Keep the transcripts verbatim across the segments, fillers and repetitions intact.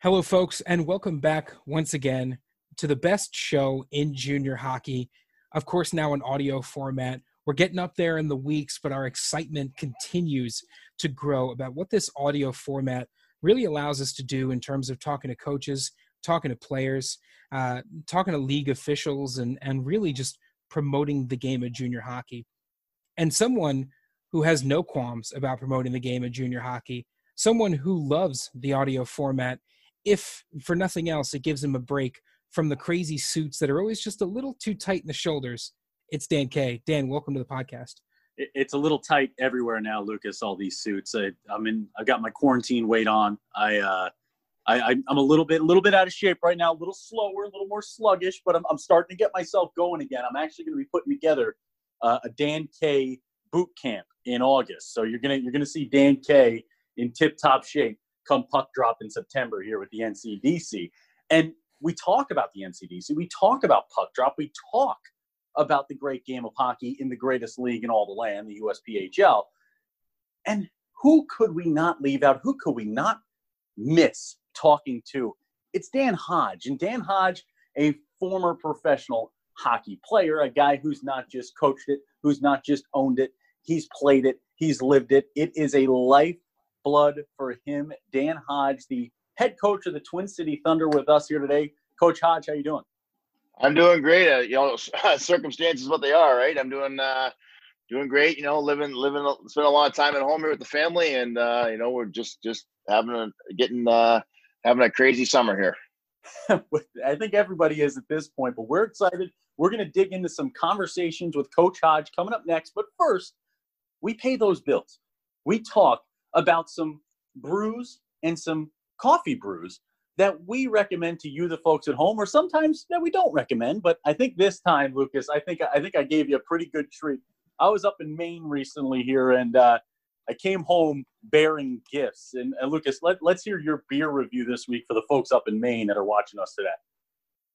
Hello, folks, and welcome back once again to the best show in junior hockey. Of course, now in audio format. We're getting up there in the weeks, but our excitement continues to grow about what this audio format really allows us to do in terms of talking to coaches, talking to players, uh, talking to league officials, and, and really just promoting the game of junior hockey. And someone who has no qualms about promoting the game of junior hockey, someone who loves the audio format, if for nothing else, it gives him a break from the crazy suits that are always just a little too tight in the shoulders. It's Dan Kay. Dan, welcome to the podcast. It's a little tight everywhere now, Lucas, all these suits. I, I'm in, I got my quarantine weight on. I, uh, I, I'm a little bit, a little bit out of shape right now, a little slower, a little more sluggish, but I'm, I'm starting to get myself going again. I'm actually going to be putting together uh, a Dan Kay boot camp in August. So you're going to, you're going to see Dan Kay in tip top shape come puck drop in September here with the N C D C. And we talk about the N C D C. We talk about puck drop. We talk about the great game of hockey in the greatest league in all the land, the U S P H L. And who could we not leave out? Who could we not miss talking to? It's Dan Hodge. And Dan Hodge, a former professional hockey player, a guy who's not just coached it, who's not just owned it, he's played it, he's lived it. It is a lifeblood for him. Dan Hodge, the head coach of the Twin City Thunder, with us here today. Coach Hodge, how you doing? I'm doing great. Uh, you know, circumstances what they are, right? I'm doing uh, doing great. You know, living living spend a lot of time at home here with the family, and uh, you know, we're just just having a getting uh, having a crazy summer here. I think everybody is at this point, but we're excited. We're going to dig into some conversations with Coach Hodge coming up next. But first, we pay those bills. We talk about some brews and some coffee brews that we recommend to you, the folks at home, or sometimes that we don't recommend. But I think this time, Lucas, I think I think I gave you a pretty good treat. I was up in Maine recently here, and uh, I came home bearing gifts. And uh, Lucas, let, let's hear your beer review this week for the folks up in Maine that are watching us today.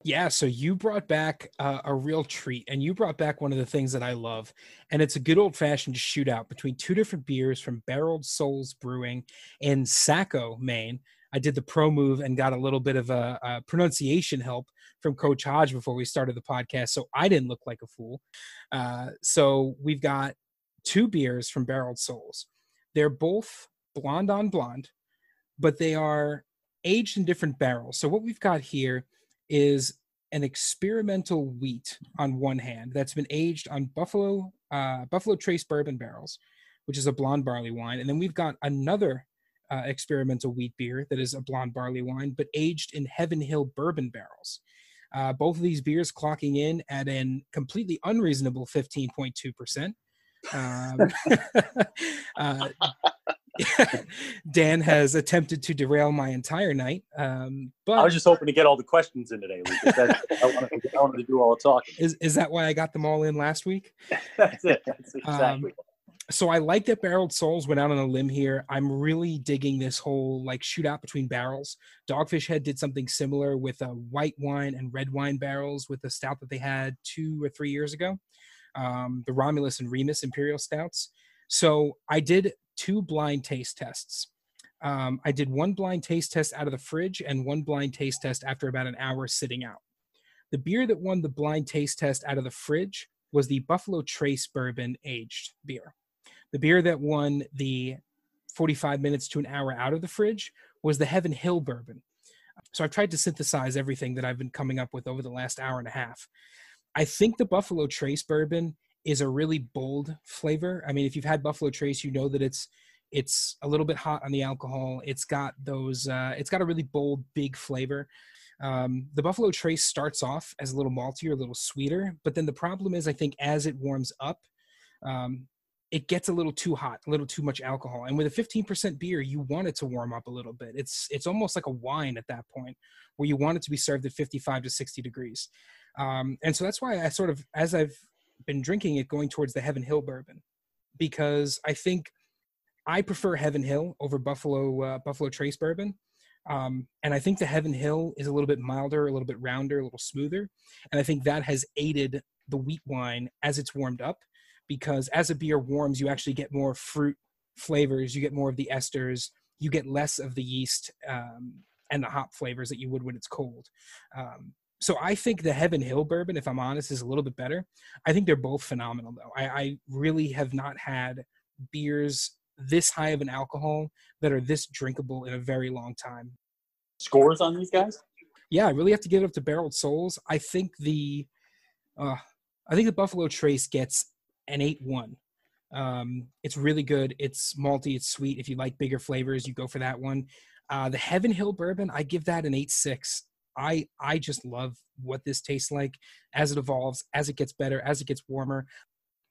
Yeah, so you brought back uh, a real treat, and you brought back one of the things that I love, and it's a good old-fashioned shootout between two different beers from Barreled Souls Brewing in Saco, Maine. I did the pro move and got a little bit of a, a pronunciation help from Coach Hodge before we started the podcast, so I didn't look like a fool. Uh, so we've got two beers from Barreled Souls. They're both blonde on blonde, but they are aged in different barrels. So what we've got here is an experimental wheat on one hand that's been aged on Buffalo uh, Buffalo Trace bourbon barrels, which is a blonde barley wine. And then we've got another Uh, experimental wheat beer that is a blonde barley wine, but aged in Heaven Hill bourbon barrels. Uh, both of these beers clocking in at an completely unreasonable fifteen point two percent. Um, uh, Dan has attempted to derail my entire night. Um, but I was just hoping to get all the questions in today, Lucas. That's, I, wanted to, I wanted to do all the talking. Is, is that why I got them all in last week? That's it. That's exactly um, So I like that Barreled Souls went out on a limb here. I'm really digging this whole like shootout between barrels. Dogfish Head did something similar with a white wine and red wine barrels with a stout that they had two or three years ago, um, the Romulus and Remus Imperial Stouts. So I did two blind taste tests. Um, I did one blind taste test out of the fridge and one blind taste test after about an hour sitting out. The beer that won the blind taste test out of the fridge was the Buffalo Trace Bourbon Aged beer. The beer that won the forty-five minutes to an hour out of the fridge was the Heaven Hill bourbon. So I've tried to synthesize everything that I've been coming up with over the last hour and a half. I think the Buffalo Trace bourbon is a really bold flavor. I mean, if you've had Buffalo Trace, you know that it's it's a little bit hot on the alcohol. It's got those. Uh, it's got a really bold, big flavor. Um, the Buffalo Trace starts off as a little maltier, a little sweeter, but then the problem is, I think, as it warms up, um, it gets a little too hot, a little too much alcohol. And with a fifteen percent beer, you want it to warm up a little bit. It's it's almost like a wine at that point where you want it to be served at fifty-five to sixty degrees. Um, and so that's why I sort of, as I've been drinking it, going towards the Heaven Hill bourbon, because I think I prefer Heaven Hill over Buffalo uh, Buffalo Trace bourbon. Um, and I think the Heaven Hill is a little bit milder, a little bit rounder, a little smoother. And I think that has aided the wheat wine as it's warmed up, because as a beer warms, you actually get more fruit flavors, you get more of the esters, you get less of the yeast um, and the hop flavors that you would when it's cold. Um, so I think the Heaven Hill bourbon, if I'm honest, is a little bit better. I think they're both phenomenal, though. I, I really have not had beers this high of an alcohol that are this drinkable in a very long time. Scores on these guys? Yeah, I really have to give it up to Barreled Souls. I think the uh, I think the Buffalo Trace gets an eight one. Um, it's really good. It's malty. It's sweet. If you like bigger flavors, you go for that one. Uh, the Heaven Hill bourbon, I give that an eight six. I, I just love what this tastes like as it evolves, as it gets better, as it gets warmer.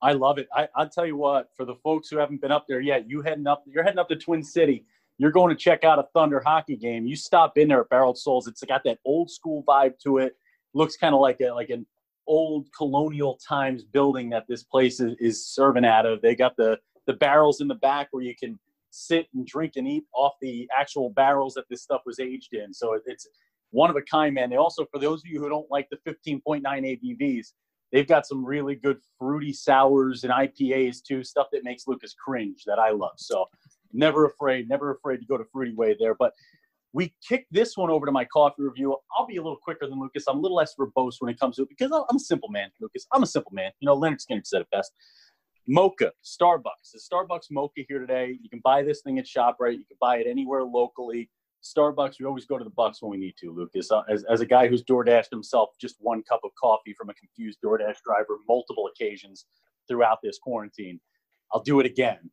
I love it. I, I'll tell you what, for the folks who haven't been up there yet, you heading up, you're heading up to Twin City. You're going to check out a Thunder hockey game. You stop in there at Barreled Souls. It's got that old school vibe to it. Looks kind of like a, like an old colonial times building that this place is, is serving out of. They got the, the barrels in the back where you can sit and drink and eat off the actual barrels that this stuff was aged in. So it, it's one of a kind, man. They also, for those of you who don't like the fifteen point nine A B Vs, they've got some really good fruity sours and I P As too, stuff that makes Lucas cringe that I love. So never afraid, never afraid to go to Fruity Way there. But we kick this one over to my coffee review. I'll be a little quicker than Lucas. I'm a little less verbose when it comes to it because I'm a simple man, Lucas. I'm a simple man. You know, Leonard Skinner said it best. Mocha, Starbucks. The Starbucks Mocha here today. You can buy this thing at ShopRite. You can buy it anywhere locally. Starbucks, we always go to the Bucks when we need to, Lucas. Uh, as, as a guy who's DoorDashed himself just one cup of coffee from a confused DoorDash driver multiple occasions throughout this quarantine, I'll do it again.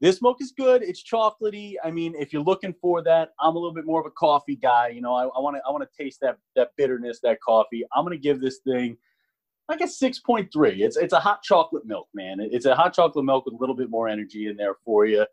This mocha is good. It's chocolatey. I mean, if you're looking for that, I'm a little bit more of a coffee guy. You know, I want to I want to taste that that bitterness, that coffee. I'm going to give this thing like a six point three. It's it's a hot chocolate milk, man. It's a hot chocolate milk with a little bit more energy in there for you.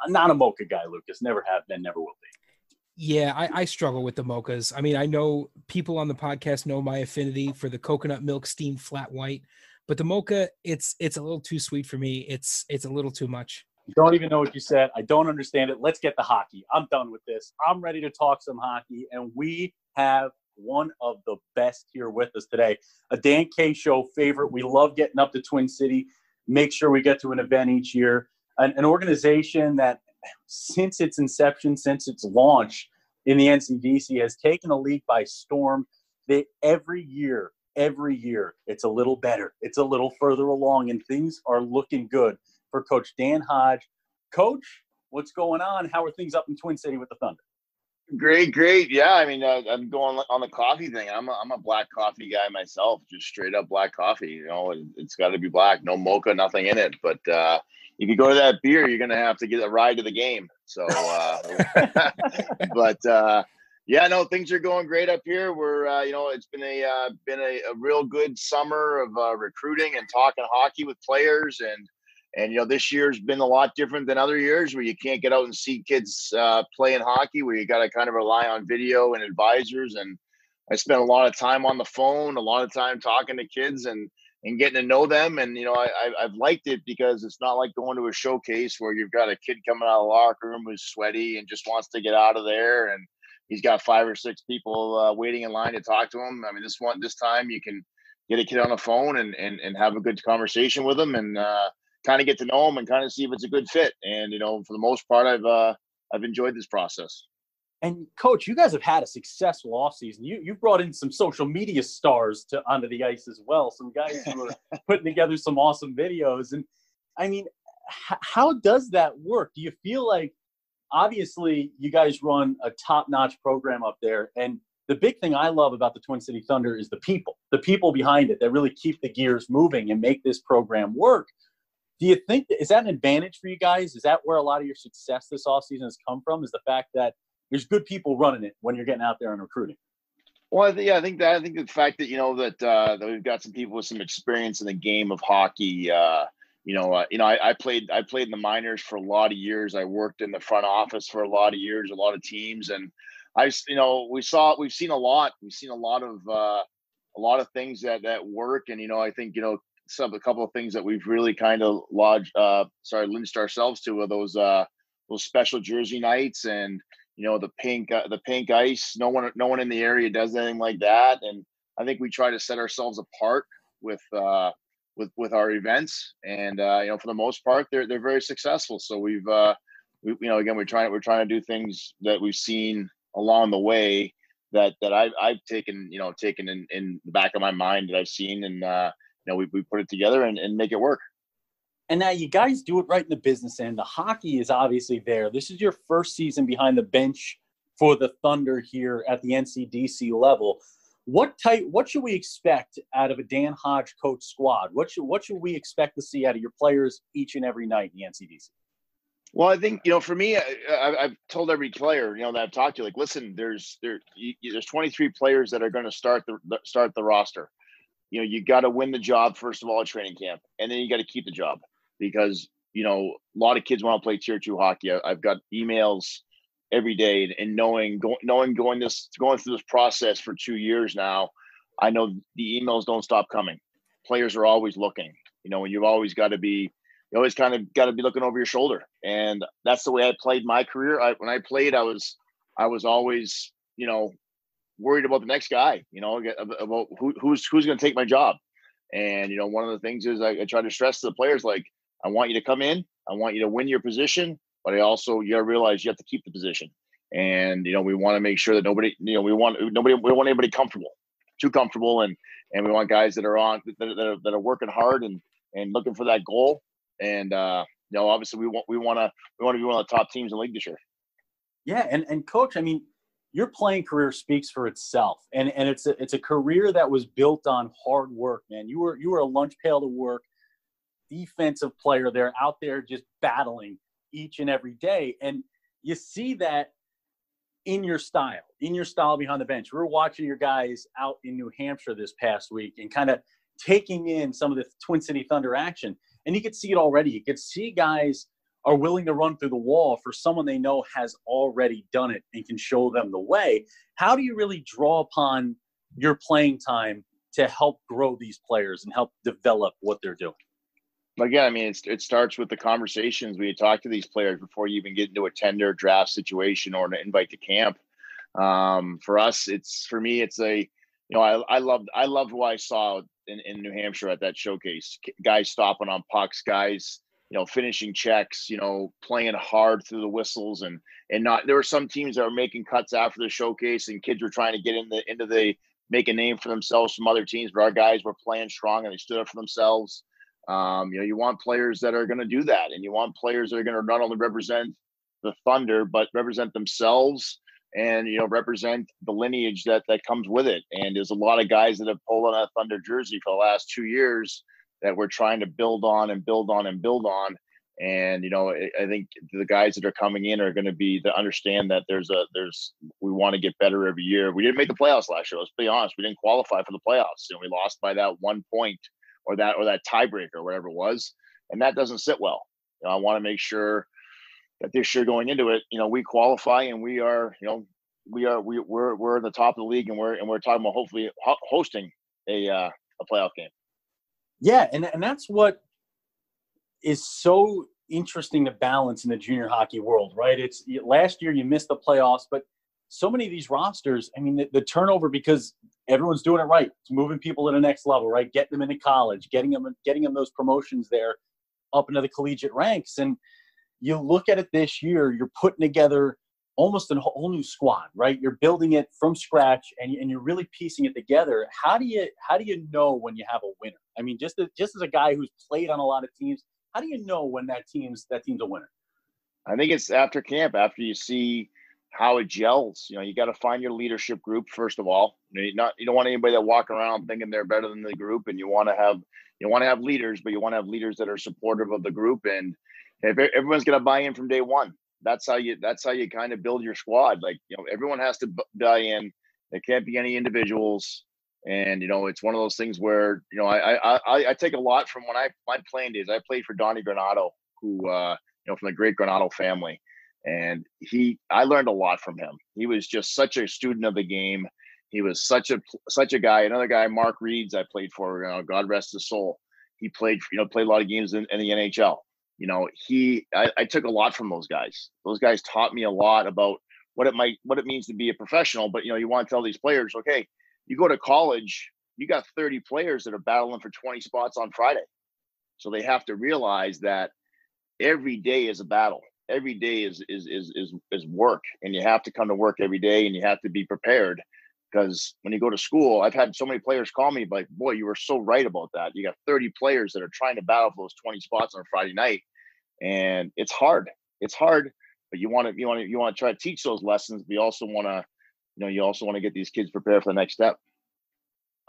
I'm not a mocha guy, Lucas. Never have been, never will be. Yeah, I, I struggle with the mochas. I mean, I know people on the podcast know my affinity for the coconut milk steamed flat white, but the mocha, it's it's a little too sweet for me. It's it's a little too much. Don't even know what you said. I don't understand it. Let's get the hockey. I'm done with this. I'm ready to talk some hockey, and we have one of the best here with us today. A Dan Kay Show favorite. We love getting up to Twin City. Make sure we get to an event each year. An, an organization that since its inception, since its launch in the N C D C, has taken a league by storm. They every year, every year, it's a little better. It's a little further along, and things are looking good for Coach Dan Hodge. Coach, what's going on? How are things up in Twin City with the Thunder? Great, great. Yeah, I mean, uh, I'm going on the coffee thing. I'm a, I'm a black coffee guy myself, just straight up black coffee. You know, it's got to be black, no mocha, nothing in it, but uh if you go to that beer, you're going to have to get a ride to the game. So, uh, but uh, yeah, no, things are going great up here. We're, uh, you know, it's been a, uh, been a, a real good summer of uh, recruiting and talking hockey with players. And, and, you know, this year's been a lot different than other years where you can't get out and see kids uh, playing hockey, where you got to kind of rely on video and advisors. And I spent a lot of time on the phone, a lot of time talking to kids and, and getting to know them. And, you know, I, I've liked it because it's not like going to a showcase where you've got a kid coming out of the locker room who's sweaty and just wants to get out of there. And he's got five or six people uh, waiting in line to talk to him. I mean, this one, this time you can get a kid on the phone and, and, and have a good conversation with him and uh, kind of get to know him and kind of see if it's a good fit. And, you know, for the most part, I've, uh, I've enjoyed this process. And Coach, you guys have had a successful offseason. You you brought in some social media stars to onto the ice as well. Some guys who are putting together some awesome videos. And I mean, h- how does that work? Do you feel like, obviously, you guys run a top-notch program up there. And the big thing I love about the Twin City Thunder is the people, the people behind it that really keep the gears moving and make this program work. Do you think that, is that an advantage for you guys? Is that where a lot of your success this offseason has come from? Is the fact that there's good people running it when you're getting out there and recruiting? Well, I think, yeah, I think that I think the fact that, you know, that, uh, that we've got some people with some experience in the game of hockey, uh, you know, uh, you know, I, I played, I played in the minors for a lot of years. I worked in the front office for a lot of years, a lot of teams. And I, you know, we saw, we've seen a lot, we've seen a lot of, uh, a lot of things that, that work. And, you know, I think, you know, some, a couple of things that we've really kind of lodged, uh, sorry, lynched ourselves to are those, uh, those special jersey nights and, you know, the pink, uh, the pink ice, no one, no one in the area does anything like that. And I think we try to set ourselves apart with, uh, with, with our events. And, uh, you know, for the most part, they're, they're very successful. So we've, uh, we, you know, again, we're trying, we're trying to do things that we've seen along the way that that I've, I've taken, you know, taken in, in the back of my mind that I've seen, and uh, you know, we, we put it together and, and make it work. And now you guys do it right in the business end. The hockey is obviously there. This is your first season behind the bench for the Thunder here at the N C D C level. What type? What should we expect out of a Dan Hodge coach squad? What should what should we expect to see out of your players each and every night in the N C D C? Well, I think, you know, for me, I, I, I've told every player, you know, that I've talked to, like, listen, there's there you, there's twenty-three players that are going to start the start the roster. You know, you got to win the job first of all at training camp, and then you got to keep the job, because you know a lot of kids want to play tier two hockey. I, I've got emails every day, and, and knowing go, knowing going this going through this process for two years now, I know the emails don't stop coming. Players are always looking, you know, and you've always got to be, you always kind of got to be looking over your shoulder. And that's the way I played my career. I, when I played, I was I was always, you know, worried about the next guy, you know, about who, who's who's going to take my job. And you know, one of the things is I, I try to stress to the players, like, I want you to come in, I want you to win your position, but I also, you got to realize you have to keep the position. And, you know, we want to make sure that nobody, you know, we want nobody, we don't want anybody comfortable, too comfortable. And, and we want guys that are on, that are, that are working hard and, and looking for that goal. And, uh, you know, obviously we want, we want to, we want to be one of the top teams in the league this year. Yeah. And, and coach, I mean, your playing career speaks for itself. And, and it's a, it's a career that was built on hard work, man. You were, you were a lunch pail to work defensive player there, out there just battling each and every day. And you see that in your style, in your style behind the bench. We were watching your guys out in New Hampshire this past week and kind of taking in some of the Twin City Thunder action. And you could see it already. You could see guys are willing to run through the wall for someone they know has already done it and can show them the way. How do you really draw upon your playing time to help grow these players and help develop what they're doing? But again, I mean, it's, it starts with the conversations we talk to these players before you even get into a tender draft situation or an invite to camp. Um, for us, it's for me, it's a, you know, I, I loved I loved what I saw in, in New Hampshire at that showcase. Guys stopping on pucks, guys, you know, finishing checks, you know, playing hard through the whistles, and and not. There were some teams that were making cuts after the showcase, and kids were trying to get in the into the make a name for themselves from other teams. But our guys were playing strong and they stood up for themselves. Um, you know, you want players that are going to do that, and you want players that are going to not only represent the Thunder, but represent themselves and, you know, represent the lineage that, that comes with it. And there's a lot of guys that have pulled on that Thunder jersey for the last two years that we're trying to build on and build on and build on. And, you know, I think the guys that are coming in are going to be to understand that there's a, there's, we want to get better every year. We didn't make the playoffs last year. Let's be honest. We didn't qualify for the playoffs, and we lost by that one point. Or that, or that tiebreaker, whatever it was, and that doesn't sit well. You know, I want to make sure that this year going into it, you know, we qualify and we are, you know, we are, we we're we're in the top of the league, and we're and we're talking about hopefully ho- hosting a uh, a playoff game. Yeah, and and that's what is so interesting to balance in the junior hockey world, right? It's last year you missed the playoffs, but so many of these rosters, I mean, the, the turnover, because everyone's doing it right. It's moving people to the next level, right? Getting them into college, getting them, getting them those promotions there up into the collegiate ranks. And you look at it this year, you're putting together almost a whole new squad, right? You're building it from scratch, and, and you're really piecing it together. How do you, how do you know when you have a winner? I mean, just as, just as a guy who's played on a lot of teams, how do you know when that team's, that team's a winner? I think it's after camp, after you see how it gels. You know, you got to find your leadership group first of all. You know, you're not, you don't want anybody that walk around thinking they're better than the group, and you want to have you want to have leaders, but you want to have leaders that are supportive of the group. And if everyone's going to buy in from day one, that's how you that's how you kind of build your squad. Like, you know, everyone has to buy in. There can't be any individuals. And you know, it's one of those things where, you know, I I I take a lot from when I my playing days. I played for Donnie Granato, who uh, you know, from the great Granato family. And he, I learned a lot from him. He was just such a student of the game. He was such a, such a guy. Another guy, Mark Reeds, I played for, you know, God rest his soul. He played, you know, played a lot of games in, in the N H L. You know, he, I, I took a lot from those guys. Those guys taught me a lot about what it might, what it means to be a professional. But, you know, you want to tell these players, okay, you go to college, you got thirty players that are battling for twenty spots on Friday. So they have to realize that every day is a battle. every day is, is, is, is, is work, and you have to come to work every day and you have to be prepared, because when you go to school, I've had so many players call me like, boy, you were so right about that. You got thirty players that are trying to battle for those twenty spots on a Friday night. And it's hard, it's hard, but you want to, you want to, you want to try to teach those lessons. But you also want to, you know, you also want to get these kids prepared for the next step.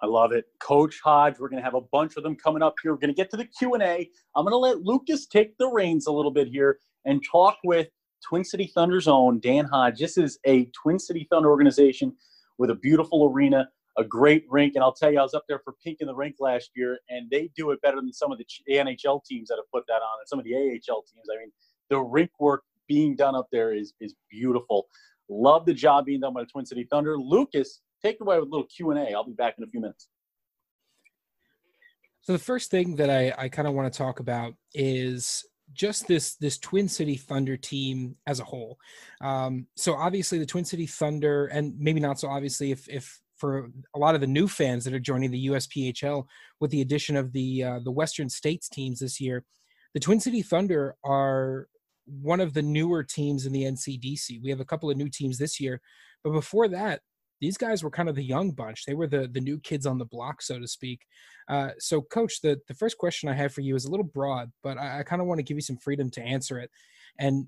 I love it. Coach Hodge, we're going to have a bunch of them coming up here. We're going to get to the Q and A. I'm going to let Lucas take the reins a little bit here and talk with Twin City Thunder's own Dan Hodge. This is a Twin City Thunder organization with a beautiful arena, a great rink. And I'll tell you, I was up there for Pink in the Rink last year, and they do it better than some of the N H L teams that have put that on and some of the A H L teams. I mean, the rink work being done up there is, is beautiful. Love the job being done by the Twin City Thunder. Lucas, take it away with a little Q and A. I'll be back in a few minutes. So the first thing that I, I kind of want to talk about is just this, this Twin City Thunder team as a whole. Um, so obviously the Twin City Thunder, and maybe not so obviously if, if for a lot of the new fans that are joining the U S P H L with the addition of the, uh, the Western States teams this year, the Twin City Thunder are one of the newer teams in the N C D C. We have a couple of new teams this year, but before that, these guys were kind of the young bunch. They were the, the new kids on the block, so to speak. Uh, so, Coach, the, the first question I have for you is a little broad, but I, I kind of want to give you some freedom to answer it. And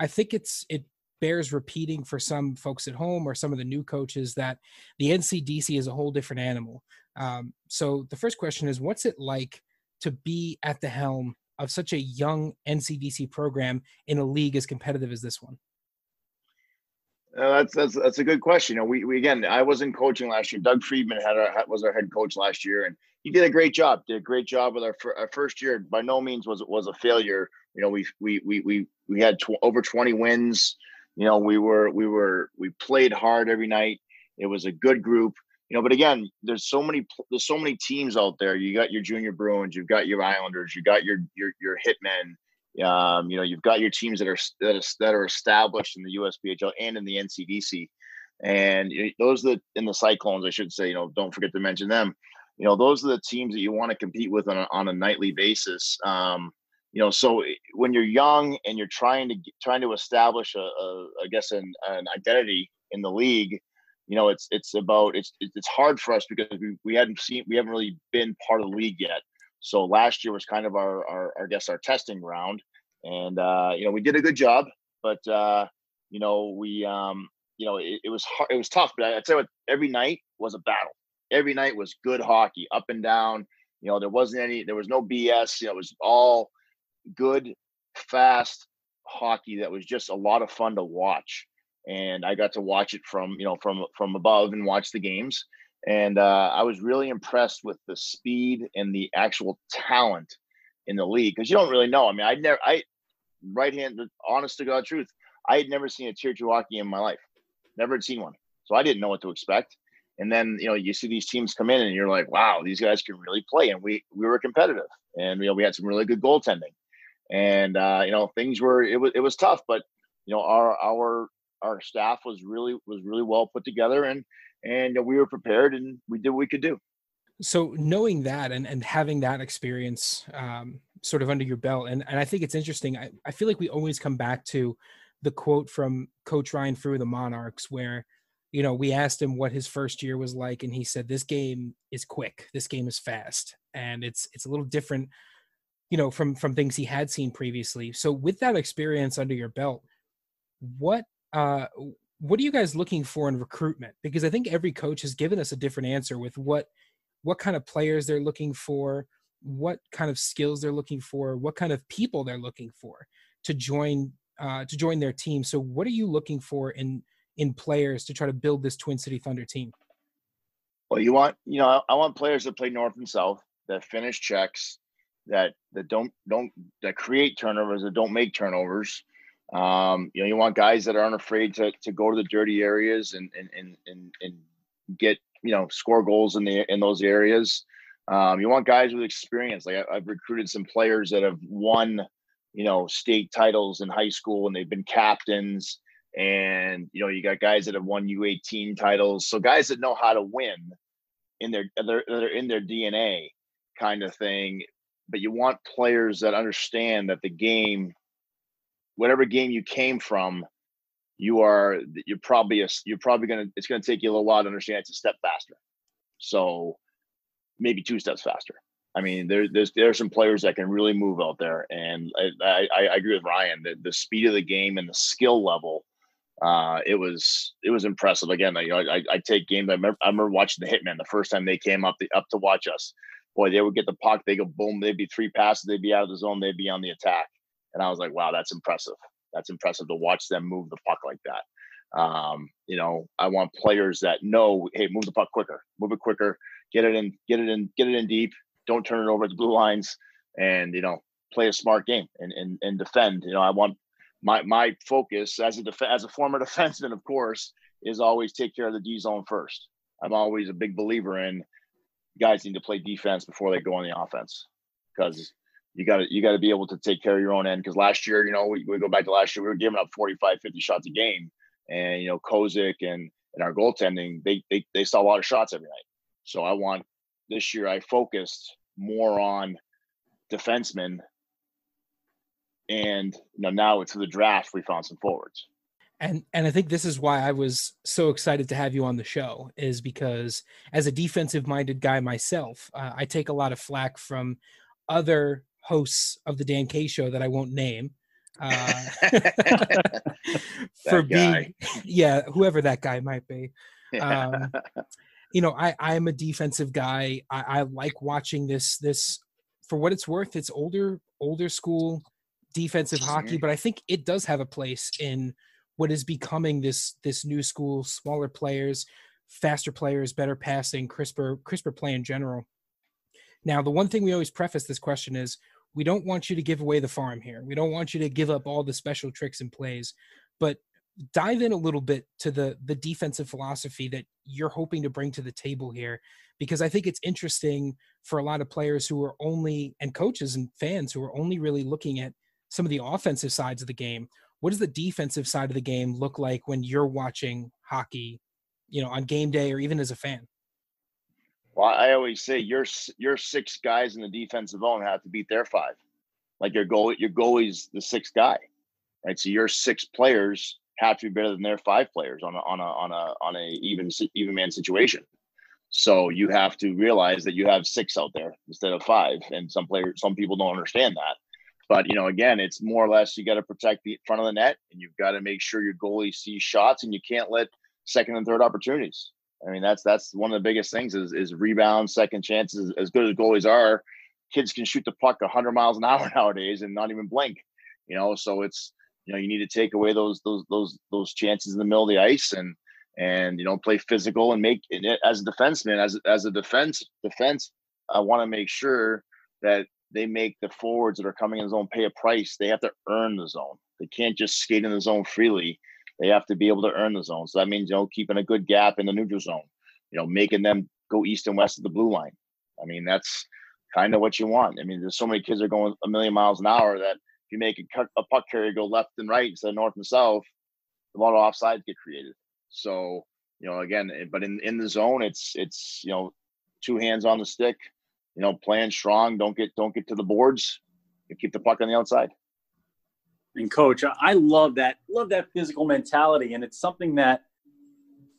I think it's it bears repeating for some folks at home or some of the new coaches that the N C D C is a whole different animal. Um, so the first question is, what's it like to be at the helm of such a young N C D C program in a league as competitive as this one? Uh, that's that's that's a good question. You know, we, we again, I wasn't coaching last year. Doug Friedman had our, was our head coach last year, and he did a great job. Did a great job with our, our first year. By no means was was a failure. You know, we we we we we had tw- over twenty wins. You know, we were we were we played hard every night. It was a good group. You know, but again, there's so many there's so many teams out there. You got your Junior Bruins, you've got your Islanders, you got your your your Hitmen. Um, you know, you've got your teams that are, that are that are established in the U S P H L and in the N C D C, and those that in the Cyclones, I should say. You know, don't forget to mention them. You know, those are the teams that you want to compete with on a, on a nightly basis. Um, you know, so when you're young and you're trying to trying to establish a, a I guess an, an identity in the league, you know, it's it's about it's it's hard for us because we, we hadn't seen we haven't really been part of the league yet. So last year was kind of our, our, I guess, our testing round, and uh, you know, we did a good job, but uh, you know, we, um, you know, it, it was hard, it was tough. But I, I'd say what, every night was a battle. Every night was good hockey, up and down. You know, there wasn't any, there was no B S. You know, it was all good, fast hockey that was just a lot of fun to watch. And I got to watch it from, you know, from from above and watch the games. And uh, I was really impressed with the speed and the actual talent in the league, because you don't really know. I mean, I'd never, I right hand, honest to God truth, I had never seen a tier two hockey in my life, never had seen one. So I didn't know what to expect. And then, you know, you see these teams come in and you're like, wow, these guys can really play. And we, we were competitive, and, you know, we had some really good goaltending, and, uh, you know, things were, it was, it was tough, but, you know, our, our, our staff was really, was really well put together, and, and we were prepared, and we did what we could do. So knowing that and, and having that experience um, sort of under your belt, and, and I think it's interesting. I, I feel like we always come back to the quote from Coach Ryan Frew of the Monarchs where, you know, we asked him what his first year was like, and he said, this game is quick. This game is fast. And it's it's a little different, you know, from, from things he had seen previously. So with that experience under your belt, what uh, – what are you guys looking for in recruitment? Because I think every coach has given us a different answer with what, what kind of players they're looking for, what kind of skills they're looking for, what kind of people they're looking for to join, uh, to join their team. So what are you looking for in, in players to try to build this Twin City Thunder team? Well, you want, you know, I want players that play north and south, that finish checks, that, that don't, don't, that create turnovers, that don't make turnovers. Um, you know, you want guys that aren't afraid to to go to the dirty areas and and and and, and get, you know, score goals in the in those areas. Um, you want guys with experience. Like I, I've recruited some players that have won, you know, state titles in high school, and they've been captains. And you know, you got guys that have won U eighteen titles. So guys that know how to win in their that are in their D N A kind of thing. But you want players that understand that the game whatever game you came from, you are you're probably a, you're probably gonna it's gonna take you a little while to understand it's a step faster. So maybe two steps faster. I mean, there, there's there are some players that can really move out there, and I, I, I agree with Ryan. The, the speed of the game and the skill level, uh, it was it was impressive. Again, I, you know, I, I take games. I remember, I remember watching the Hitmen the first time they came up the, up to watch us. Boy, they would get the puck, they go boom, they'd be three passes, they'd be out of the zone, they'd be on the attack, and I was like, wow, that's impressive. That's impressive to watch them move the puck like that. Um, you know, I want players that know, hey, move the puck quicker, move it quicker, get it in, get it in, get it in deep. Don't turn it over at the blue lines, and, you know, play a smart game and, and, and defend. You know, I want my, my focus as a def- as a former defenseman, of course, is always take care of the D zone first. I'm always a big believer in guys need to play defense before they go on the offense, because you gotta, you gotta be able to take care of your own end. Cause last year, you know, we, we go back to last year, we were giving up forty-five, fifty shots a game, and, you know, Kozik and, and our goaltending, they, they, they saw a lot of shots every night. So I want, this year I focused more on defensemen, and you know, now through the draft we found some forwards. And and I think this is why I was so excited to have you on the show, is because as a defensive-minded guy myself, uh, I take a lot of flack from other hosts of the Dan Kay show that I won't name. Uh, for being, yeah, whoever that guy might be. Yeah. Um, you know, I, I'm a defensive guy. I, I like watching this, this, for what it's worth, it's older, older school defensive hockey, but I think it does have a place in what is becoming this, this new school, smaller players, faster players, better passing, crisper, crisper play in general. Now, the one thing we always preface this question is, we don't want you to give away the farm here. We don't want you to give up all the special tricks and plays, but dive in a little bit to the the defensive philosophy that you're hoping to bring to the table here, because I think it's interesting for a lot of players who are only, and coaches and fans who are only really looking at some of the offensive sides of the game. What does the defensive side of the game look like when you're watching hockey, you know, on game day or even as a fan? Well, I always say your your six guys in the defensive zone have to beat their five. Like your goal, your goalie's the sixth guy, right? So your six players have to be better than their five players on a, on a, on a, on a even, even man situation. So you have to realize that you have six out there instead of five. And some players, some people don't understand that, but, you know, again, it's more or less, you got to protect the front of the net, and you've got to make sure your goalie sees shots, and you can't let second and third opportunities. I mean, that's, that's one of the biggest things is, is rebounds, second chances. As good as goalies are, kids can shoot the puck a hundred miles an hour nowadays and not even blink, you know? So it's, you know, you need to take away those those those those chances in the middle of the ice, and and you know, play physical and make it as a defenseman, as as a defense defense. I want to make sure that they make the forwards that are coming in the zone pay a price. They have to earn the zone. They can't just skate in the zone freely. They have to be able to earn the zone. So that means, you know, keeping a good gap in the neutral zone. You know, making them go east and west of the blue line. I mean, that's kind of what you want. I mean, there's so many kids that are going a million miles an hour that, if you make a, a puck carrier go left and right instead of north and south, a lot of offsides get created. So, you know, again, but in, in the zone, it's, it's, you know, two hands on the stick, you know, playing strong. Don't get, don't get to the boards. You keep the puck on the outside. And coach, I love that, love that physical mentality. And it's something that,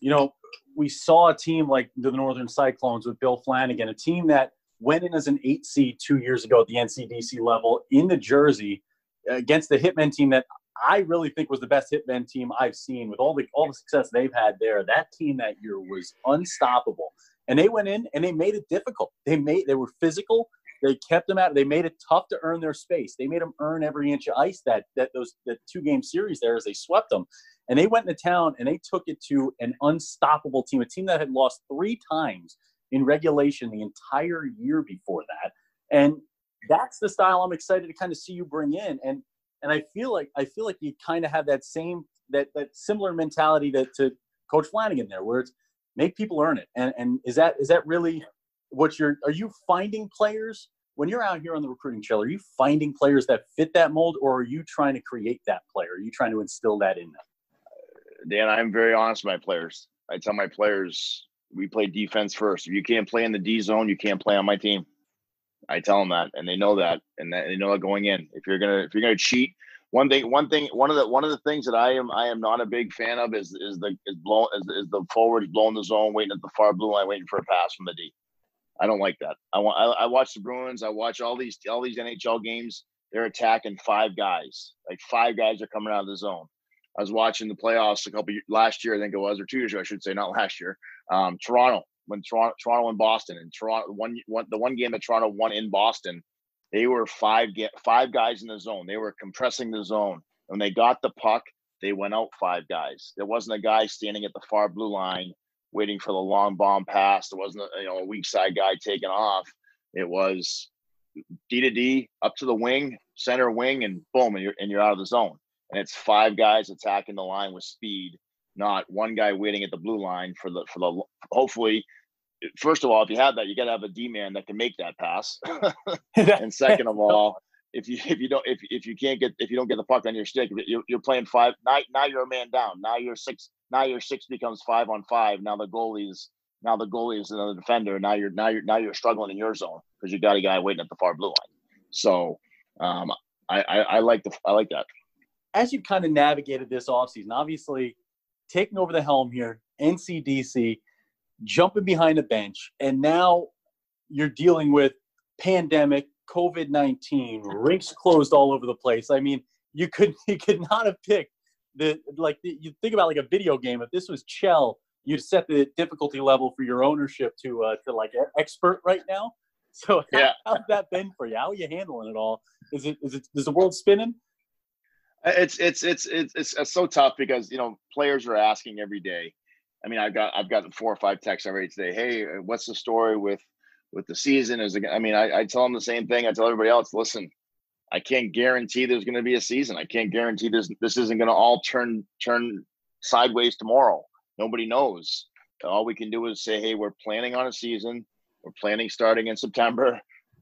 you know, we saw a team like the Northern Cyclones with Bill Flanagan, a team that went in as an eight seed two years ago at the N C D C level in New Jersey, against the Hitmen team that I really think was the best Hitmen team I've seen, with all the all the success they've had there. That team that year was unstoppable. And they went in and they made it difficult. They made they were physical. They kept them out. They made it tough to earn their space. They made them earn every inch of ice that that those the two game series there as they swept them. And they went into town and they took it to an unstoppable team, a team that had lost three times in regulation the entire year before that. And that's the style I'm excited to kind of see you bring in, and and I feel like I feel like you kind of have that same that that similar mentality that to Coach Flanagan there, where it's make people earn it. And and is that is that really what you're? Are you finding players when you're out here on the recruiting trail? Are you finding players that fit that mold, or are you trying to create that player? Are you trying to instill that in them? Dan, I'm very honest with my players. I tell my players we play defense first. If you can't play in the D zone, you can't play on my team. I tell them that, and they know that, and that, they know that going in. If you're gonna, if you're gonna cheat one thing, one thing, one of the one of the things that I am I am not a big fan of is is the is blow is, is the forwards blowing the zone, waiting at the far blue line, waiting for a pass from the D. I don't like that. I want. I, I watch the Bruins. I watch all these all these N H L games. They're attacking five guys. Like five guys are coming out of the zone. I was watching the playoffs a couple of, last year. I think it was, or two years ago. I should say not last year. Um, Toronto when Toronto, Toronto and Boston and Toronto one, one the one game that Toronto won in Boston. They were five get five guys in the zone. They were compressing the zone. When they got the puck, they went out five guys. There wasn't a guy standing at the far blue line waiting for the long bomb pass. There wasn't a, you know, a weak side guy taking off. It was D to D up to the wing, center wing, and boom, and you're and you're out of the zone. And it's five guys attacking the line with speed, not one guy waiting at the blue line for the for the hopefully. First of all, if you have that, you got to have a D man that can make that pass. And second of all, if you if you don't if if you can't get if you don't get the puck on your stick, you're, you're playing five. Now, now you're a man down. Now you're six. Now your six becomes five on five. Now the goalie's now the goalie is another defender. Now you're now you're now you're struggling in your zone because you got a guy waiting at the far blue line. So um, I, I I like the I like that. As you kind of navigated this offseason, obviously taking over the helm here, N C D C. Jumping behind a bench, and now you're dealing with pandemic, COVID nineteen, rinks closed all over the place. I mean, you could you could not have picked the like the, you think about like a video game. If this was Chell, you'd set the difficulty level for your ownership to uh, to like expert right now. So how, yeah. how's that been for you? How are you handling it all? Is it is it is the world spinning? It's it's it's it's it's, it's so tough because you know players are asking every day. I mean, I've got I've gotten four or five texts already today. Hey, what's the story with with the season? Is it, I mean, I, I tell them the same thing. I tell everybody else. Listen, I can't guarantee there's going to be a season. I can't guarantee this. This isn't going to all turn turn sideways tomorrow. Nobody knows. All we can do is say, hey, we're planning on a season. We're planning starting in September.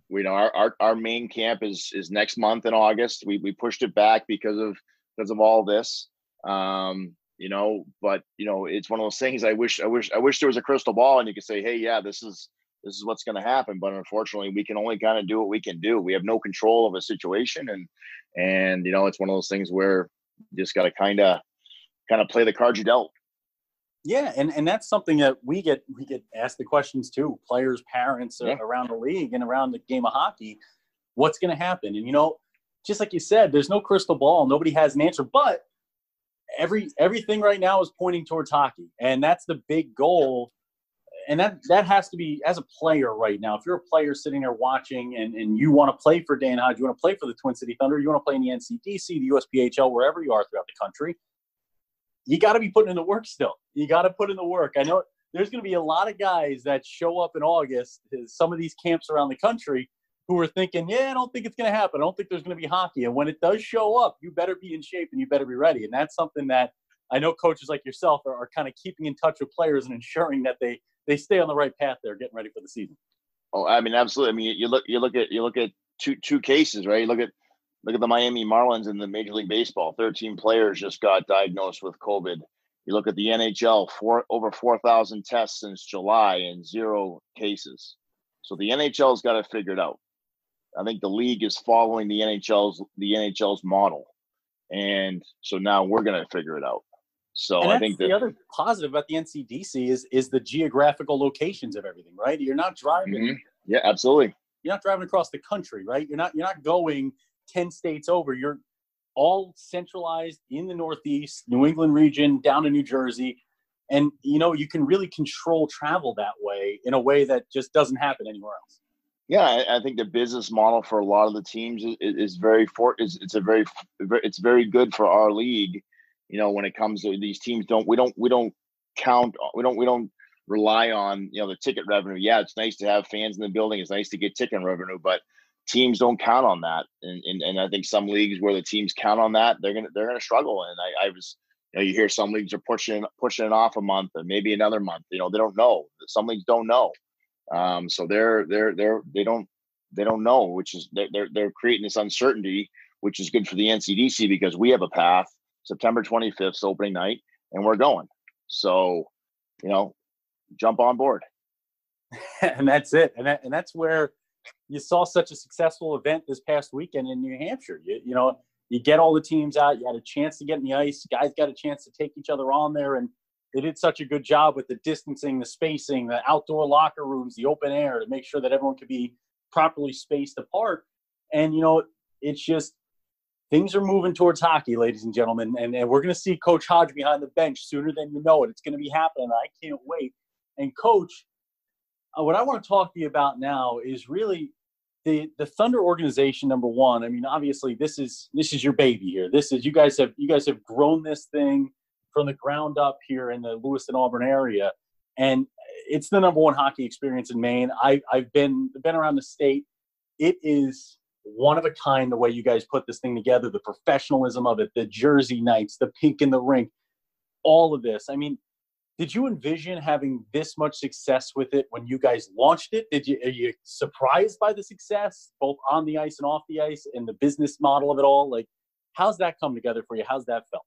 We know our our, our main camp is is next month in August. We we pushed it back because of because of all this. Um, You know, but you know, it's one of those things. I wish, I wish, I wish there was a crystal ball, and you could say, "Hey, yeah, this is this is what's going to happen." But unfortunately, we can only kind of do what we can do. We have no control of a situation, and and you know, it's one of those things where you just got to kind of kind of play the cards you dealt. Yeah, and and that's something that we get we get asked the questions too, players, parents yeah. around the league and around the game of hockey. What's going to happen? And you know, just like you said, there's no crystal ball. Nobody has an answer, but. Every everything right now is pointing towards hockey, and that's the big goal. And that that has to be as a player right now. If you're a player sitting there watching, and, and you want to play for Dan Hodge, you want to play for the Twin City Thunder, you want to play in the N C D C, the U S P H L, wherever you are throughout the country, you got to be putting in the work still. You got to put in the work. I know there's going to be a lot of guys that show up in August. Some of these camps around the country who are thinking, yeah, I don't think it's going to happen. I don't think there's going to be hockey. And when it does show up, you better be in shape and you better be ready. And that's something that I know coaches like yourself are, are kind of keeping in touch with players and ensuring that they, they stay on the right path. They're getting ready for the season. Oh, I mean, absolutely. I mean, you look, you look at, you look at two, two cases, right? You look at, look at the Miami Marlins in the Major League Baseball, thirteen players just got diagnosed with COVID. You look at the N H L, four, over four thousand tests since July and zero cases. So the N H L has got it figured out. I think the league is following the N H L's the N H L's model, and so now we're going to figure it out. So I think that, the other positive about the N C D C is is the geographical locations of everything, right? You're not driving, mm-hmm. yeah, absolutely. You're not driving across the country, right? You're not you're not going ten states over. You're all centralized in the Northeast, New England region, down to New Jersey, and you know you can really control travel that way in a way that just doesn't happen anywhere else. Yeah, I, I think the business model for a lot of the teams is, is very for is it's a very it's very good for our league. You know, when it comes to these teams, don't we don't we don't count we don't we don't rely on you know the ticket revenue. Yeah, it's nice to have fans in the building. It's nice to get ticket revenue, but teams don't count on that. And and, and I think some leagues where the teams count on that, they're gonna they're gonna struggle. And I, I was you know you hear some leagues are pushing pushing it off a month and maybe another month. You know they don't know. Some leagues don't know. Um, so they're, they're, they're, they don't, they don't know, which is they're, they're creating this uncertainty, which is good for the N C D C because we have a path September twenty-fifth opening night and we're going. So, you know, jump on board. And that's it. And that, and that's where you saw such a successful event this past weekend in New Hampshire. You, you know, you get all the teams out. You had a chance to get in the ice. Guys got a chance to take each other on there. And they did such a good job with the distancing, the spacing, the outdoor locker rooms, the open air to make sure that everyone could be properly spaced apart. And, you know, it's just things are moving towards hockey, ladies and gentlemen. And, and we're going to see Coach Hodge behind the bench sooner than you know it. It's going to be happening. I can't wait. And, Coach, uh, what I want to talk to you about now is really the the Thunder organization, number one. I mean, obviously, this is this is your baby here. This is you guys have you guys have grown this thing from the ground up here in the Lewiston Auburn area, and it's the number one hockey experience in Maine. I, I've been been around the state. It is one of a kind the way you guys put this thing together, the professionalism of it, the jersey nights, the pink in the rink, all of this. I mean, did you envision having this much success with it when you guys launched it? Did you, are you surprised by the success, both on the ice and off the ice, and the business model of it all? Like, how's that come together for you? How's that felt?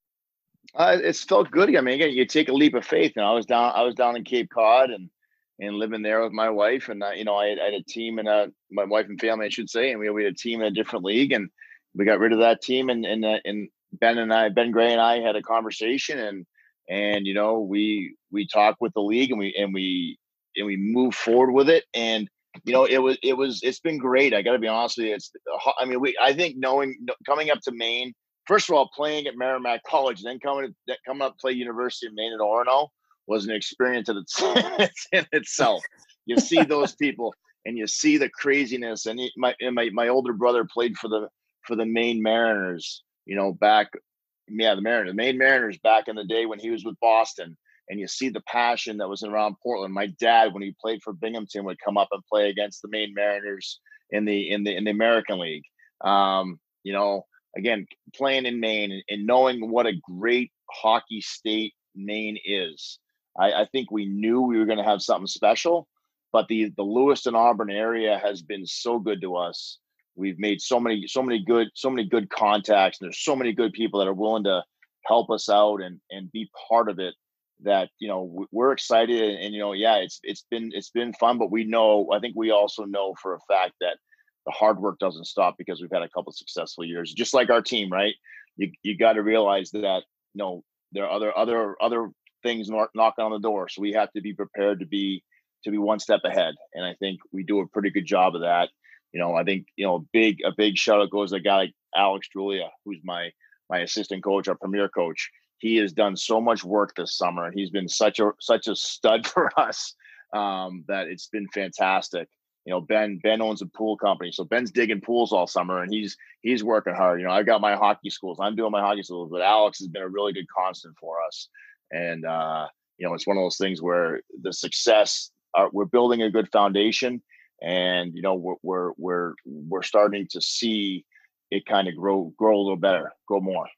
Uh, it's felt good. I mean, again, you take a leap of faith. And I was down, I was down in Cape Cod and, and living there with my wife. And, uh, you know, I had, I had a team and uh, my wife and family, I should say, and we, we had a team in a different league, and we got rid of that team. And, and, uh, and Ben and I, Ben Gray and I had a conversation, and, and, you know, we, we talked with the league, and we, and we, and we moved forward with it. And, you know, it was, it was, it's been great. I gotta be honest with you. It's, I mean, we, I think knowing, coming up to Maine, first of all, playing at Merrimack College, then coming to, coming up to play University of Maine at Orono was an experience in itself. You see those people, and you see the craziness. And my and my my older brother played for the for the Maine Mariners, you know, back yeah the Mariners, the Maine Mariners back in the day when he was with Boston. And you see the passion that was around Portland. My dad, when he played for Binghamton, would come up and play against the Maine Mariners in the in the in the American League. Um, you know. Again, playing in Maine and, and knowing what a great hockey state Maine is, I, I think we knew we were going to have something special. But the the Lewiston Auburn area has been so good to us. We've made so many so many good so many good contacts, and there's so many good people that are willing to help us out and and be part of it. That, you know, we're excited, and, and you know, yeah, it's it's been it's been fun. But we know, I think we also know for a fact that the hard work doesn't stop, because we've had a couple of successful years, just like our team, right? You you got to realize that, you know, there are other other other things knocking on the door, so we have to be prepared to be to be one step ahead. And I think we do a pretty good job of that. You know, I think you know a big a big shout out goes to a guy like Alex Drulia, who's my my assistant coach, our premier coach. He has done so much work this summer, and he's been such a such a stud for us um, that it's been fantastic. You know, Ben, Ben owns a pool company. So Ben's digging pools all summer, and he's, he's working hard. You know, I've got my hockey schools, I'm doing my hockey schools, but Alex has been a really good constant for us. And, uh, you know, it's one of those things where the success are, we're building a good foundation, and, you know, we're, we're, we're, we're starting to see it kind of grow, grow a little better, grow more.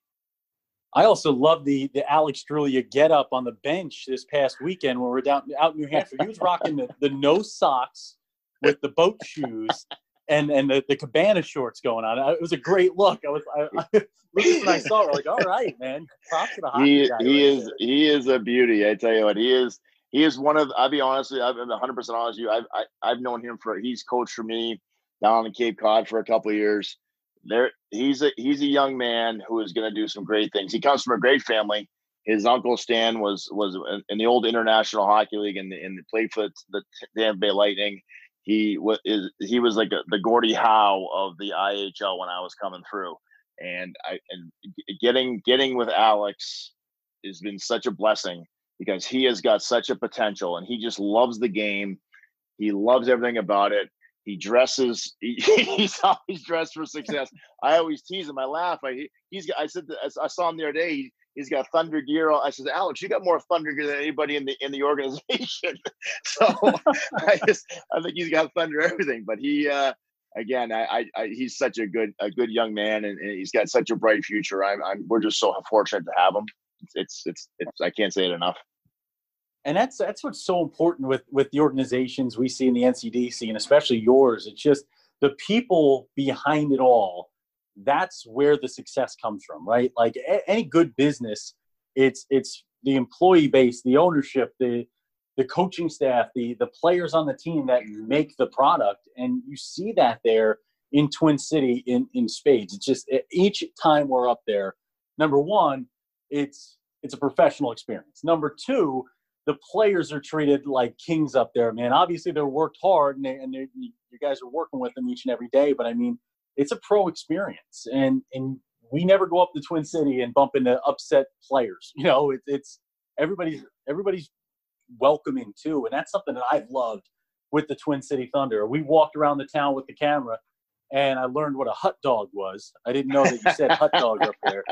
I also love the the Alex Drulia get up on the bench this past weekend when we were down out in New Hampshire. He was rocking the, the no socks with the boat shoes and, and the, the cabana shorts going on. It was a great look. I was I, I, when I saw it, like, all right, man. Props to the hockey he, guy. He right is there. He is a beauty. I tell you what, he is he is one of. I'll be honest with you. I'm one hundred percent honest with you. I've I, I've known him for. He's coached for me down in Cape Cod for a couple of years. There, he's a he's a young man who is going to do some great things. He comes from a great family. His uncle Stan was was in the old International Hockey League and and played for the Tampa Bay Lightning. He was he was like a, the Gordie Howe of the I H L when I was coming through, and I and getting getting with Alex has been such a blessing, because he has got such a potential, and he just loves the game. He loves everything about it. He dresses. He, he's always dressed for success. I always tease him. I laugh. I he's I said I saw him the other day. He, He's got Thunder gear. I said, Alex, you got more Thunder gear than anybody in the in the organization. So I just I think he's got Thunder everything. But he uh, again, I, I he's such a good a good young man, and, and he's got such a bright future. I'm, I'm we're just so fortunate to have him. It's, it's it's it's I can't say it enough. And that's that's what's so important with with the organizations we see in the N C D C, and especially yours. It's just the people behind it all. That's where the success comes from, right? Like a- any good business, it's it's the employee base, the ownership, the the coaching staff, the the players on the team that make the product. And you see that there. in Twin City in, in spades. It's just each time we're up there, number one, it's it's a professional experience. Number two, the players are treated like kings up there, man. Obviously, they're worked hard, and, they, and they, you guys are working with them each and every day. But, I mean, it's a pro experience, and and we never go up to Twin City and bump into upset players. You know, it, it's everybody's everybody's welcoming, too, and that's something that I've loved with the Twin City Thunder. We walked around the town with the camera, and I learned what a hot dog was. I didn't know that you said hot dog up there,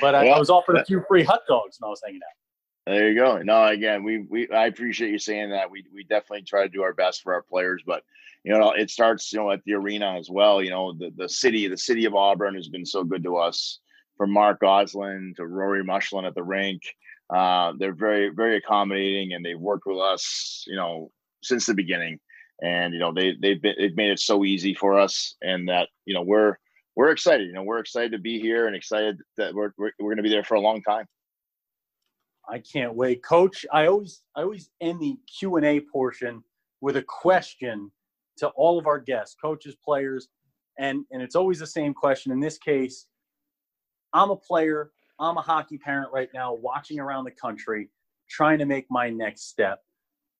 but I, well, I was offered a few free hot dogs when I was hanging out. There you go. No, again, we, we, I appreciate you saying that. We, we definitely try to do our best for our players, but you know, it starts, you know, at the arena as well. You know, the, the city, the city of Auburn has been so good to us, from Mark Goslin to Rory Mushlin at the rink. Uh, they're very, very accommodating, and they've worked with us, you know, since the beginning, and, you know, they, they've been, they've made it so easy for us, and that, you know, we're, we're excited, you know, we're excited to be here and excited that we're, we're, we're going to be there for a long time. I can't wait. Coach, I always I always end the Q and A portion with a question to all of our guests, coaches, players, and, and it's always the same question. In this case, I'm a player, I'm a hockey parent right now, watching around the country, trying to make my next step.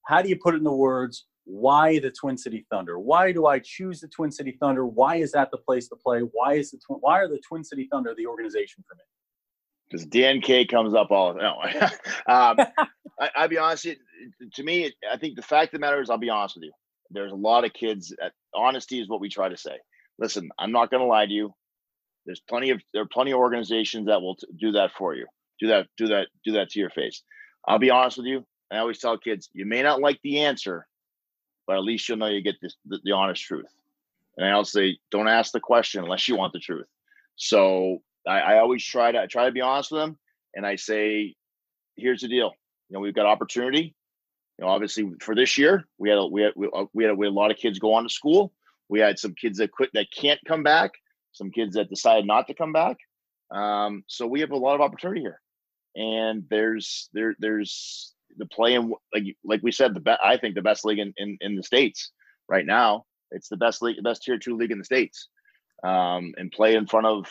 How do you put it in the words, why the Twin City Thunder? Why do I choose the Twin City Thunder? Why is that the place to play? Why is the tw- why are the Twin City Thunder the organization for me? Because Dan Kay comes up all the time. No. um, I, I'll be honest, it, to me, it, I think the fact of the matter is, I'll be honest with you. There's a lot of kids. At, honesty is what we try to say. Listen, I'm not going to lie to you. There's plenty of there are plenty of organizations that will t- do that for you. Do that, do that, do that to your face. I'll be honest with you. I always tell kids, you may not like the answer, but at least you'll know you get this, the, the honest truth. And I also say, don't ask the question unless you want the truth. So I, I always try to I try to be honest with them, and I say, "Here's the deal. You know, we've got opportunity. You know, obviously for this year, we had a, we had we, we had a, we had a lot of kids go on to school. We had some kids that quit that can't come back. Some kids that decided not to come back. Um, so we have a lot of opportunity here, and there's there there's the play in like like we said the be- I think the best league in, in in the States right now. It's the best league, best tier two league in the States, um, and play in front of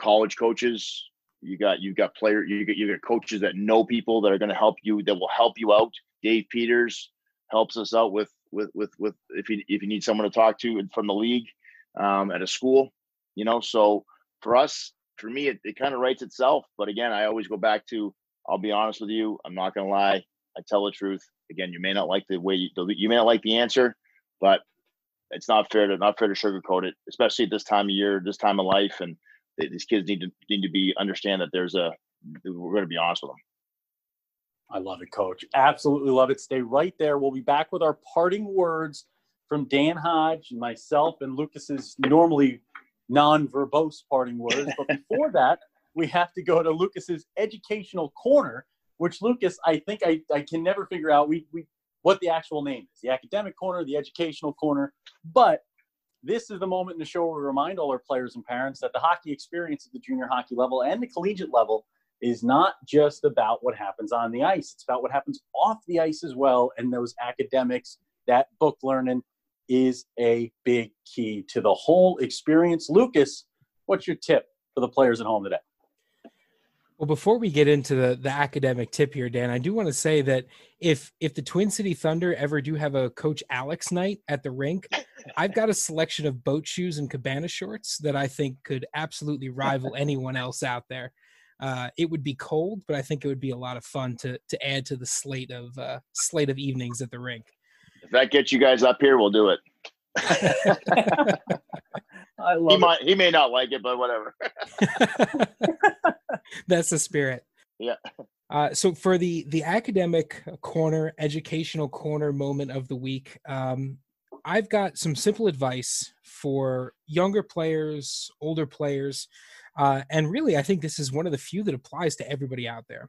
college coaches. You got you got player you got you got coaches that know people that are going to help you, that will help you out. Dave Peters helps us out with with with with if you if you need someone to talk to from the league um, at a school, you know. So for us, for me, it, it kind of writes itself. But again, I always go back to, I'll be honest with you. I'm not going to lie. I tell the truth. Again, you may not like the way you you may not like the answer, but it's not fair to not fair to sugarcoat it, especially at this time of year, this time of life, and these kids need to need to be understand that there's a we're going to be honest with them. I love it, Coach. Absolutely love it. Stay right there. We'll be back with our parting words from Dan Hodge and myself and Lucas's normally non-verbose parting words. But before that, we have to go to Lucas's educational corner, which Lucas, I think I, I can never figure out we we what the actual name is. The academic corner, the educational corner, but this is the moment in the show where we remind all our players and parents that the hockey experience at the junior hockey level and the collegiate level is not just about what happens on the ice. It's about what happens off the ice as well. And those academics, that book learning is a big key to the whole experience. Lucas, what's your tip for the players at home today? Well, before we get into the, the academic tip here, Dan, I do want to say that if if the Twin City Thunder ever do have a Coach Alex night at the rink, I've got a selection of boat shoes and cabana shorts that I think could absolutely rival anyone else out there. Uh, it would be cold, but I think it would be a lot of fun to to add to the slate of uh, slate of evenings at the rink. If that gets you guys up here, we'll do it. I love he, might, he may not like it, but whatever. That's the spirit. Yeah. Uh, so for the the academic corner, educational corner moment of the week, um, I've got some simple advice for younger players, older players, uh, and really I think this is one of the few that applies to everybody out there,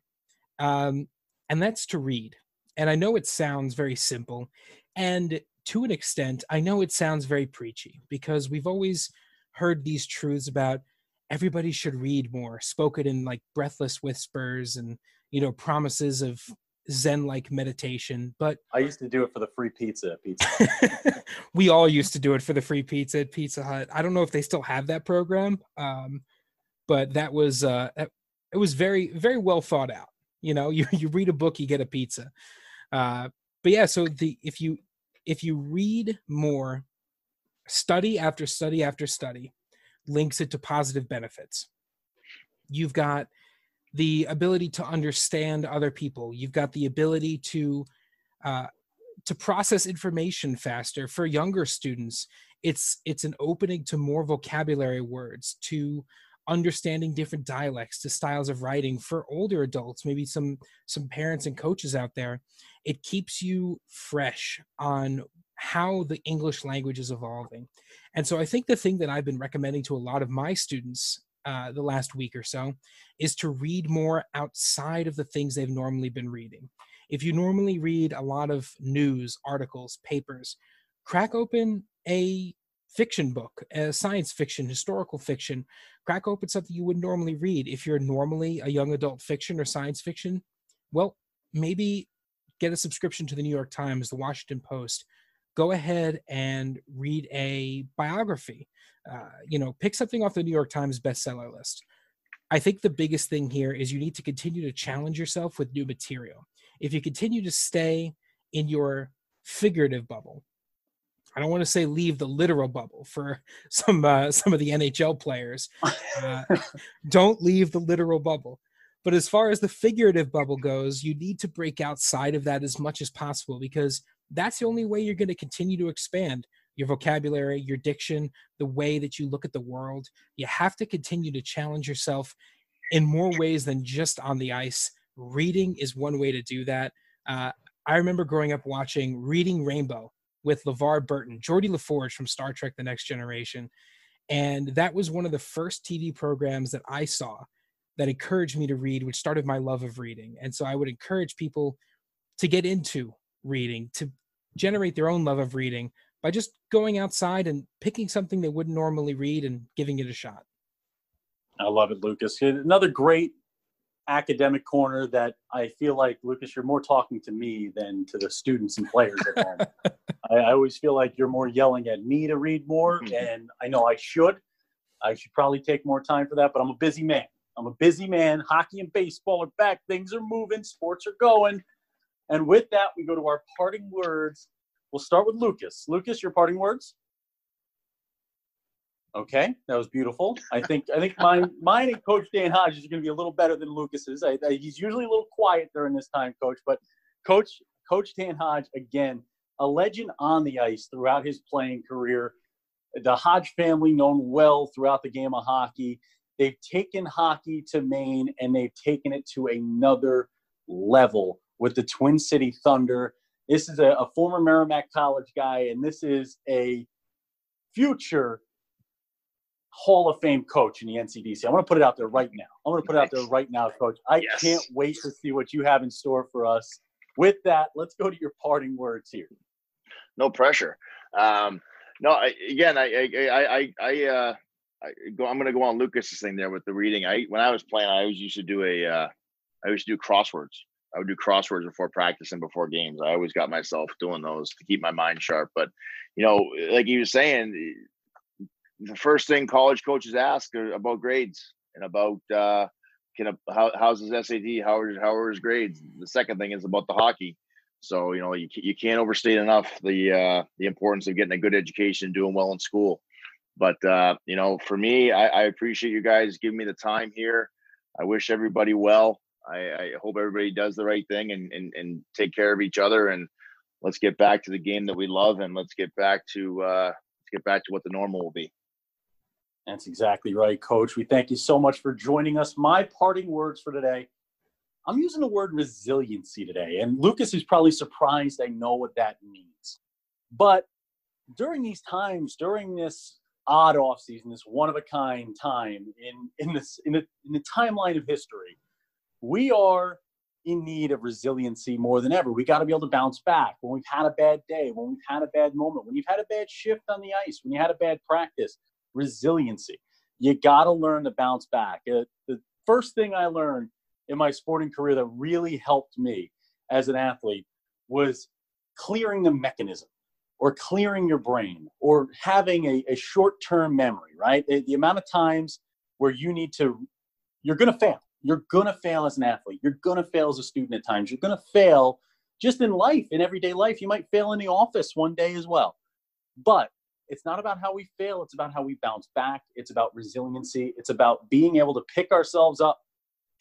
um, and that's to read. And I know it sounds very simple, and to an extent, I know it sounds very preachy because we've always heard these truths about everybody should read more, spoken in like breathless whispers and, you know, promises of Zen-like meditation. But I used to do it for the free pizza at Pizza Hut. We all used to do it for the free pizza at Pizza Hut. I don't know if they still have that program, um, but that was uh, it was very, very well thought out. You know, you you read a book, you get a pizza. Uh, but yeah, so the if you if you read more, study after study after study links it to positive benefits. You've got the ability to understand other people. You've got the ability to uh, to process information faster. For younger students, it's it's an opening to more vocabulary words, to understanding different dialects, to styles of writing. For older adults, maybe some some parents and coaches out there, it keeps you fresh on how the English language is evolving. And so I think the thing that I've been recommending to a lot of my students Uh, the last week or so is to read more outside of the things they've normally been reading. If you normally read a lot of news, articles, papers, crack open a fiction book, a science fiction, historical fiction, crack open something you would normally read. If you're normally a young adult fiction or science fiction, well, maybe get a subscription to the New York Times, the Washington Post. Go ahead and read a biography. Uh, you know, pick something off the New York Times bestseller list. I think the biggest thing here is you need to continue to challenge yourself with new material. If you continue to stay in your figurative bubble, I don't want to say leave the literal bubble for some uh, some of the N H L players. Uh, don't leave the literal bubble. But as far as the figurative bubble goes, you need to break outside of that as much as possible, because that's the only way you're going to continue to expand your vocabulary, your diction, the way that you look at the world. You have to continue to challenge yourself in more ways than just on the ice. Reading is one way to do that. Uh, I remember growing up watching Reading Rainbow with LeVar Burton, Geordie LaForge from Star Trek: The Next Generation. And that was one of the first T V programs that I saw that encouraged me to read, which started my love of reading. And so I would encourage people to get into reading, to generate their own love of reading by just going outside and picking something they wouldn't normally read and giving it a shot. I love it, Lucas. Another great academic corner that I feel like, Lucas, you're more talking to me than to the students and players at home. I, I always feel like you're more yelling at me to read more, mm-hmm. and I know I should. I should probably take more time for that, but I'm a busy man. I'm a busy man. Hockey and baseball are back. Things are moving. Sports are going. And with that, we go to our parting words. We'll start with Lucas. Lucas, your parting words? Okay, that was beautiful. I think I think mine, mine and Coach Dan Hodge is going to be a little better than Lucas's. I, I, he's usually a little quiet during this time, Coach. But Coach, Coach Dan Hodge, again, a legend on the ice throughout his playing career. The Hodge family known well throughout the game of hockey. They've taken hockey to Maine, and they've taken it to another level with the Twin City Thunder. This is a, a former Merrimack College guy, and this is a future Hall of Fame coach in the N C D C. I want to put it out there right now. I want to put it out there right now, Coach. I yes. can't wait to see what you have in store for us. With that, let's go to your parting words here. No pressure. Um, no, I, again, I, I, I, I, uh, I go, I'm going to go on Lucas's thing there with the reading. I when I was playing, I always used to do a, uh, I used to do crosswords. I would do crosswords before practice and before games. I always got myself doing those to keep my mind sharp. But, you know, like you were saying, the first thing college coaches ask are about grades and about uh, can a, how, how's his S A T, how are, how are his grades? The second thing is about the hockey. So, you know, you, you can't overstate enough the uh, the importance of getting a good education, doing well in school. But, uh, you know, for me, I, I appreciate you guys giving me the time here. I wish everybody well. I, I hope everybody does the right thing and, and, and take care of each other, and let's get back to the game that we love, and let's get back to uh, let's get back to what the normal will be. That's exactly right, Coach. We thank you so much for joining us. My parting words for today, I'm using the word resiliency today, and Lucas is probably surprised I know what that means. But during these times, during this odd off season, this one-of-a-kind time in in this in the, in the timeline of history, we are in need of resiliency more than ever. We got to be able to bounce back when we've had a bad day, when we've had a bad moment, when you've had a bad shift on the ice, when you had a bad practice. Resiliency. You got to learn to bounce back. Uh, the first thing I learned in my sporting career that really helped me as an athlete was clearing the mechanism or clearing your brain or having a, a short-term memory, right? The, the amount of times where you need to, you're going to fail. You're going to fail as an athlete. You're going to fail as a student at times. You're going to fail just in life, in everyday life. You might fail in the office one day as well. But it's not about how we fail. It's about how we bounce back. It's about resiliency. It's about being able to pick ourselves up,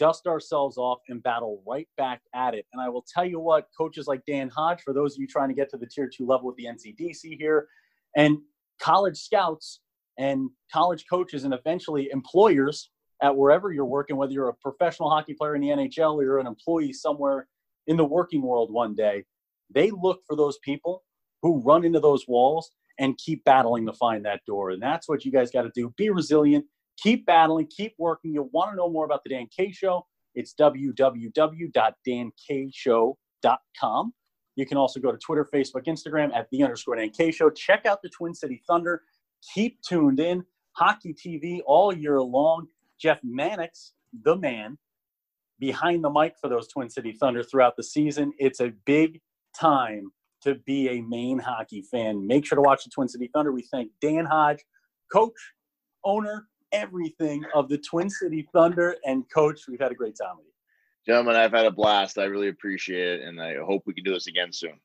dust ourselves off, and battle right back at it. And I will tell you what, coaches like Dan Hodge, for those of you trying to get to the tier two level with the N C D C here, and college scouts and college coaches and eventually employers at wherever you're working, whether you're a professional hockey player in the N H L or you're an employee somewhere in the working world one day, they look for those people who run into those walls and keep battling to find that door. And that's what you guys got to do. Be resilient. Keep battling. Keep working. You'll want to know more about the Dan Kay Show. It's w w w dot dan kay show dot com. You can also go to Twitter, Facebook, Instagram at the underscore Dan Kay Show. Check out the Twin City Thunder. Keep tuned in. Hockey T V all year long. Jeff Mannix, the man, behind the mic for those Twin City Thunder throughout the season. It's a big time to be a Maine hockey fan. Make sure to watch the Twin City Thunder. We thank Dan Hodge, coach, owner, everything of the Twin City Thunder, and coach, we've had a great time with you. Gentlemen, I've had a blast. I really appreciate it, and I hope we can do this again soon.